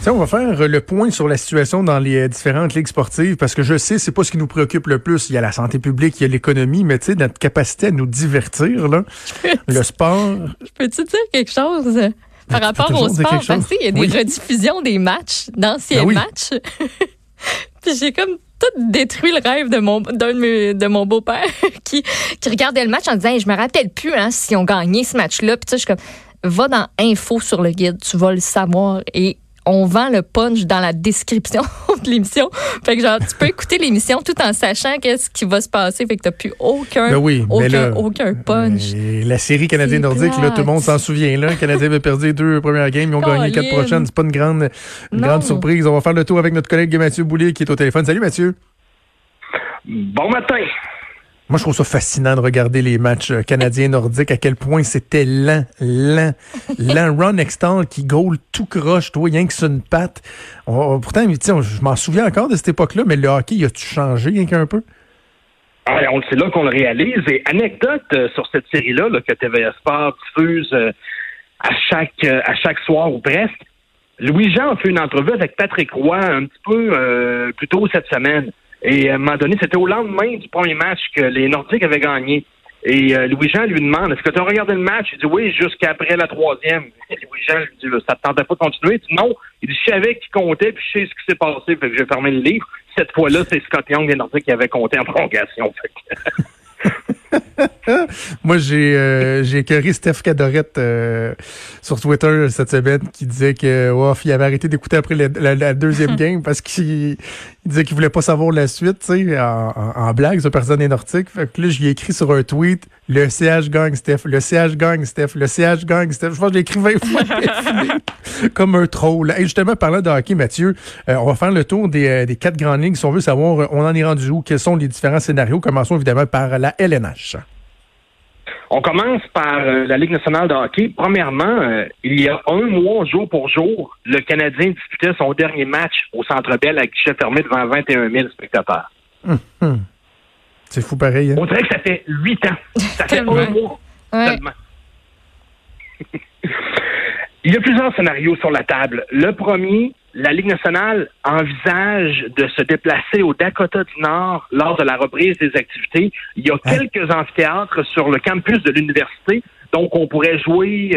Tiens, on va faire le point sur la situation dans les différentes ligues sportives parce que je sais, c'est pas ce qui nous préoccupe le plus. Il y a la santé publique, il y a l'économie, mais tu sais, notre capacité à nous divertir, là, le sport... Peux-tu dire quelque chose par rapport au sport? Parce qu'il y a des rediffusions des matchs, d'anciens matchs. Puis j'ai comme tout détruit le rêve de mon beau-père qui regardait le match en disant hey, « Je me rappelle plus si on gagnait ce match-là. » Puis tu sais, je suis comme « Va dans Info sur le guide, tu vas le savoir. » Et on vend le punch dans la description de l'émission. Fait que genre, tu peux écouter l'émission tout en sachant qu'est-ce qui va se passer. Fait que t'as plus aucun punch. La série canadien-nordique, là, tout le monde s'en souvient, là. Le Canadien avait perdu les 2 premières games. Ils ont gagné 4 prochaines. C'est pas une grande surprise. On va faire le tour avec notre collègue Mathieu Boulay qui est au téléphone. Salut Mathieu. Bon matin. Moi, je trouve ça fascinant de regarder les matchs canadiens-nordiques, à quel point c'était lent. Ron Hextall qui goal tout croche, toi, rien que sur une patte. Pourtant, je m'en souviens encore de cette époque-là, mais le hockey, y a-tu changé, rien qu'un peu? Ah, c'est là qu'on le réalise. Et anecdote sur cette série-là, là, que TVS Sports diffuse à chaque soir ou presque, Louis-Jean a fait une entrevue avec Patrick Roy un petit peu plus tôt cette semaine. Et à un moment donné, c'était au lendemain du premier match que les Nordiques avaient gagné. Et Louis-Jean lui demande « Est-ce que tu as regardé le match? » Il dit « Oui, jusqu'après la troisième. » Louis-Jean lui dit « Ça te tentait pas de continuer? » Il dit « Non. » Il dit « Je savais qui comptait, puis je sais ce qui s'est passé. » Fait que j'ai fermé le livre. Cette fois-là, c'est Scott Young des Nordiques qui avait compté en prolongation. Fait que... Moi, j'ai écœuré Steph Cadorette sur Twitter cette semaine qui disait que il avait arrêté d'écouter après la deuxième game parce qu'il disait qu'il voulait pas savoir la suite, tu sais, en blague sur personne des Nordiques. Fait que là, j'y ai écrit sur un tweet « Le CH gagne, Steph. Le CH gagne, Steph. Le CH gagne, Steph. » Je pense que j'ai écrit 20 fois comme un troll. Et justement, parlant de hockey, Mathieu, on va faire le tour des 4 grandes ligues. Si on veut savoir, on en est rendu où? Quels sont les différents scénarios? Commençons évidemment par la LNH. On commence par la Ligue nationale de hockey. Premièrement, il y a un mois, jour pour jour, le Canadien disputait son dernier match au Centre Bell à guichet fermé devant 21 000 spectateurs. C'est fou pareil. Hein? On dirait que ça fait 8 ans. Ça fait un mois seulement. Il y a plusieurs scénarios sur la table. Le premier, la Ligue nationale envisage de se déplacer au Dakota du Nord lors de la reprise des activités. Il y a quelques amphithéâtres sur le campus de l'université, donc on pourrait jouer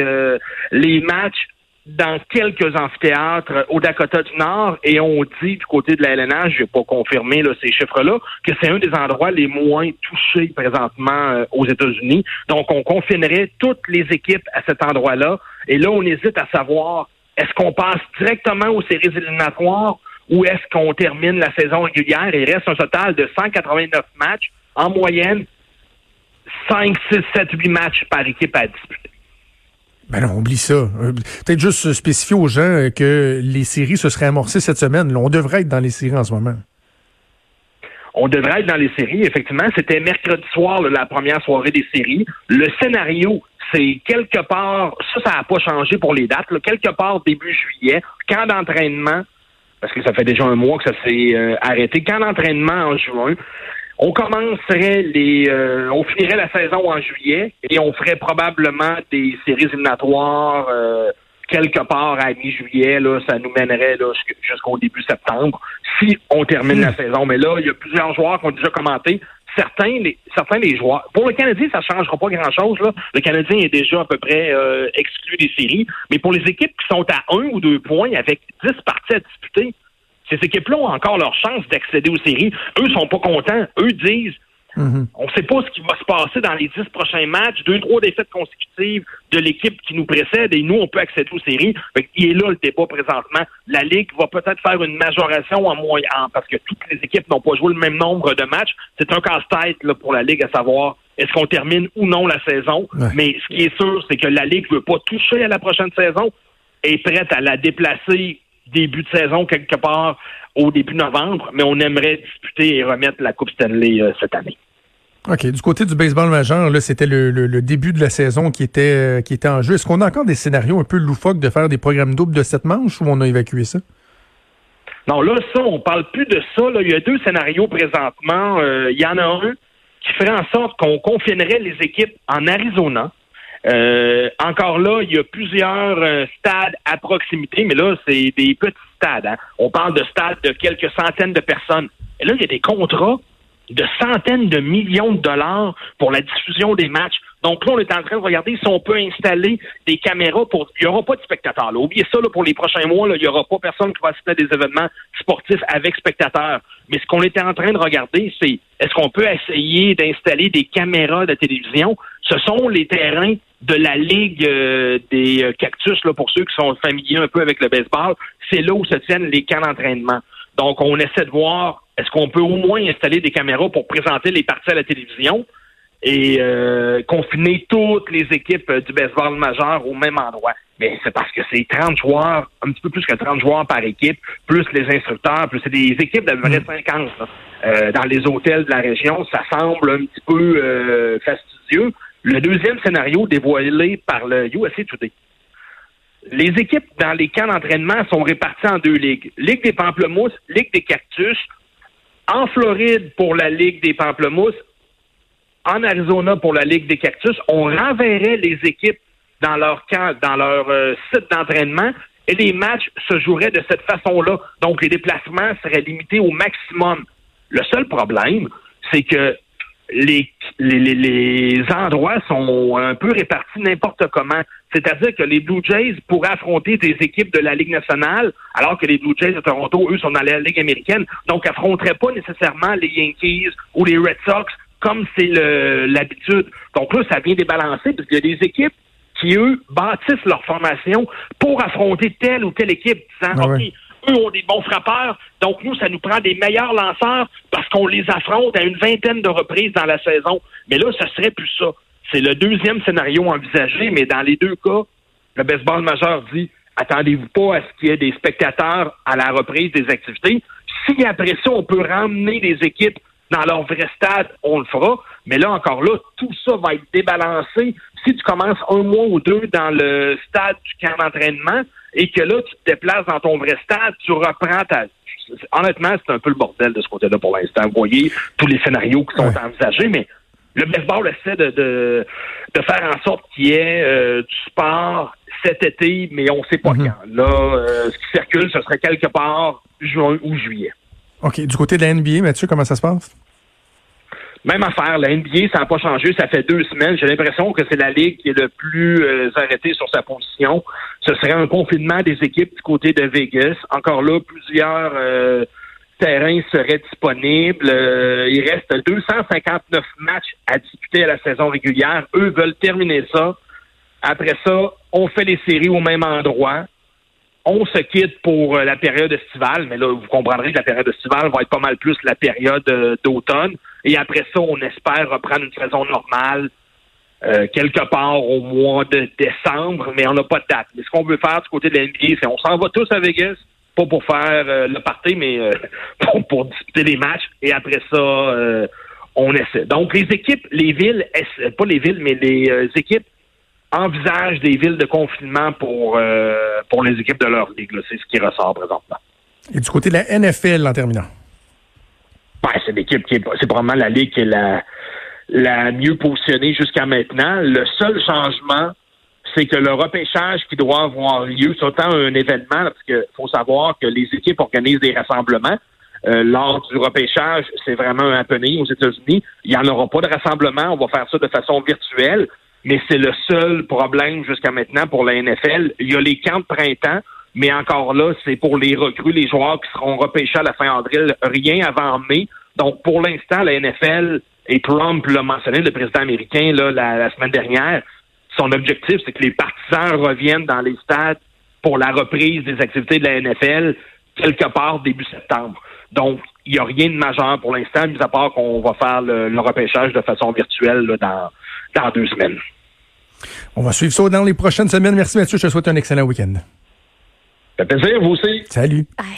les matchs dans quelques amphithéâtres au Dakota du Nord, et on dit du côté de la LNH, je n'ai pas confirmé là, ces chiffres-là, que c'est un des endroits les moins touchés présentement aux États-Unis. Donc on confinerait toutes les équipes à cet endroit-là, et là on hésite à savoir est-ce qu'on passe directement aux séries éliminatoires ou est-ce qu'on termine la saison régulière? Il reste un total de 189 matchs, en moyenne 5, 6, 7, 8 matchs par équipe à disputer. Ben non, oublie ça. Peut-être juste spécifier aux gens que les séries se seraient amorcées cette semaine. On devrait être dans les séries en ce moment. On devrait être dans les séries, effectivement. C'était mercredi soir, la première soirée des séries. Le scénario, c'est quelque part, ça n'a pas changé pour les dates, là, quelque part début juillet, camp d'entraînement, parce que ça fait déjà un mois que ça s'est arrêté, camp d'entraînement en juin. On commencerait on finirait la saison en juillet et on ferait probablement des séries éliminatoires quelque part à mi-juillet. Là, ça nous mènerait là, jusqu'au début septembre si on termine la saison. Mais là, il y a plusieurs joueurs qui ont déjà commenté. Certains des joueurs. Pour le Canadien, ça ne changera pas grand-chose. Là. Le Canadien est déjà à peu près exclu des séries. Mais pour les équipes qui sont à 1 ou 2 points avec 10 parties à disputer, ces équipes-là ont encore leur chance d'accéder aux séries. Eux sont pas contents. Eux disent on ne sait pas ce qui va se passer dans les 10 prochains matchs, 2-3 défaites consécutives de l'équipe qui nous précède et nous, on peut accéder aux séries. Il est là le débat présentement. La Ligue va peut-être faire une majoration en moyenne parce que toutes les équipes n'ont pas joué le même nombre de matchs. C'est un casse-tête là, pour la Ligue à savoir est-ce qu'on termine ou non la saison. Ouais. Mais ce qui est sûr, c'est que la Ligue ne veut pas toucher à la prochaine saison. est prête à la déplacer début de saison quelque part au début novembre, mais on aimerait disputer et remettre la Coupe Stanley cette année. OK. Du côté du baseball majeur, là, c'était le début de la saison qui était en jeu. Est-ce qu'on a encore des scénarios un peu loufoques de faire des programmes doubles de 7 manches ou on a évacué ça? Non, là, ça, on parle plus de ça. Là. Il y a 2 scénarios présentement. Il y en a un qui ferait en sorte qu'on confinerait les équipes en Arizona. Encore là, il y a plusieurs stades à proximité, mais là, c'est des petits stades. Hein. On parle de stades de quelques centaines de personnes. Et là, il y a des contrats de centaines de millions de dollars pour la diffusion des matchs. Donc là, on est en train de regarder si on peut installer des caméras pour... Il n'y aura pas de spectateurs. Là. Oubliez ça, là, pour les prochains mois, là, il n'y aura pas personne qui va assister à des événements sportifs avec spectateurs. Mais ce qu'on était en train de regarder, c'est est-ce qu'on peut essayer d'installer des caméras de télévision? Ce sont les terrains de la Ligue des Cactus, là, pour ceux qui sont familiers un peu avec le baseball. C'est là où se tiennent les camps d'entraînement. Donc, on essaie de voir est-ce qu'on peut au moins installer des caméras pour présenter les parties à la télévision et confiner toutes les équipes du baseball majeur au même endroit. Mais c'est parce que c'est 30 joueurs, un petit peu plus que 30 joueurs par équipe, plus les instructeurs, plus c'est des équipes d'à peu près 50. Dans les hôtels de la région, ça semble un petit peu fastidieux. Le deuxième scénario dévoilé par le USA Today. Les équipes dans les camps d'entraînement sont réparties en 2 ligues. Ligue des Pamplemousses, Ligue des Cactus. En Floride pour la Ligue des Pamplemousses, en Arizona pour la Ligue des Cactus, on renverrait les équipes dans leur camp, dans leur site d'entraînement et les matchs se joueraient de cette façon-là. Donc, les déplacements seraient limités au maximum. Le seul problème, c'est que les endroits sont un peu répartis n'importe comment. C'est-à-dire que les Blue Jays pourraient affronter des équipes de la Ligue nationale, alors que les Blue Jays de Toronto, eux, sont dans la Ligue américaine, donc affronteraient pas nécessairement les Yankees ou les Red Sox, comme c'est l'habitude. Donc là, ça vient débalancer, parce qu'il y a des équipes qui, eux, bâtissent leur formation pour affronter telle ou telle équipe, disant ah ouais. OK, eux ont des bons frappeurs, donc nous, ça nous prend des meilleurs lanceurs parce qu'on les affronte à une vingtaine de reprises dans la saison. Mais là, ce serait plus ça. C'est le deuxième scénario envisagé, mais dans les 2 cas, le baseball majeur dit « Attendez-vous pas à ce qu'il y ait des spectateurs à la reprise des activités. Si après ça, on peut ramener les équipes dans leur vrai stade, on le fera. Mais là, encore là, tout ça va être débalancé. Si tu commences 1 mois ou 2 dans le stade du camp d'entraînement et que là, tu te déplaces dans ton vrai stade, tu reprends ta... Honnêtement, c'est un peu le bordel de ce côté-là pour l'instant. Vous voyez tous les scénarios qui sont envisagés, mais... Le baseball essaie de faire en sorte qu'il y ait du sport cet été, mais on ne sait pas quand. Là, ce qui circule, ce serait quelque part juin ou juillet. OK. Du côté de la NBA, Mathieu, comment ça se passe? Même affaire. La NBA, ça n'a pas changé. Ça fait 2 semaines. J'ai l'impression que c'est la Ligue qui est le plus arrêtée sur sa position. Ce serait un confinement des équipes du côté de Vegas. Encore là, plusieurs... terrain serait disponible. Il reste 259 matchs à disputer à la saison régulière. Eux veulent terminer ça. Après ça, on fait les séries au même endroit. On se quitte pour la période estivale, mais là, vous comprendrez que la période estivale va être pas mal plus la période d'automne. Et après ça, on espère reprendre une saison normale quelque part au mois de décembre, mais on n'a pas de date. Mais ce qu'on veut faire du côté de la NBA, c'est on s'en va tous à Vegas. Pas pour faire le party, mais pour disputer les matchs. Et après ça, on essaie. Donc, les équipes, les villes, pas les villes, mais les équipes envisagent des villes de confinement pour les équipes de leur ligue. Là. C'est ce qui ressort présentement. Et du côté de la NFL, en terminant? Ben, c'est l'équipe qui est... C'est probablement la ligue qui est la mieux positionnée jusqu'à maintenant. Le seul changement... c'est que le repêchage qui doit avoir lieu, c'est autant un événement, parce qu'il faut savoir que les équipes organisent des rassemblements. Lors du repêchage, c'est vraiment un happening aux États-Unis. Il n'y en aura pas de rassemblement. On va faire ça de façon virtuelle, mais c'est le seul problème jusqu'à maintenant pour la NFL. Il y a les camps de printemps, mais encore là, c'est pour les recrues, les joueurs qui seront repêchés à la fin avril, rien avant mai. Donc, pour l'instant, la NFL, et Trump l'a mentionné, le président américain, là, la semaine dernière, son objectif, c'est que les partisans reviennent dans les stades pour la reprise des activités de la NFL quelque part début septembre. Donc, il n'y a rien de majeur pour l'instant, mis à part qu'on va faire le repêchage de façon virtuelle là, dans 2 semaines. On va suivre ça dans les prochaines semaines. Merci Mathieu, je te souhaite un excellent week-end. Ça fait plaisir, vous aussi. Salut. Bye.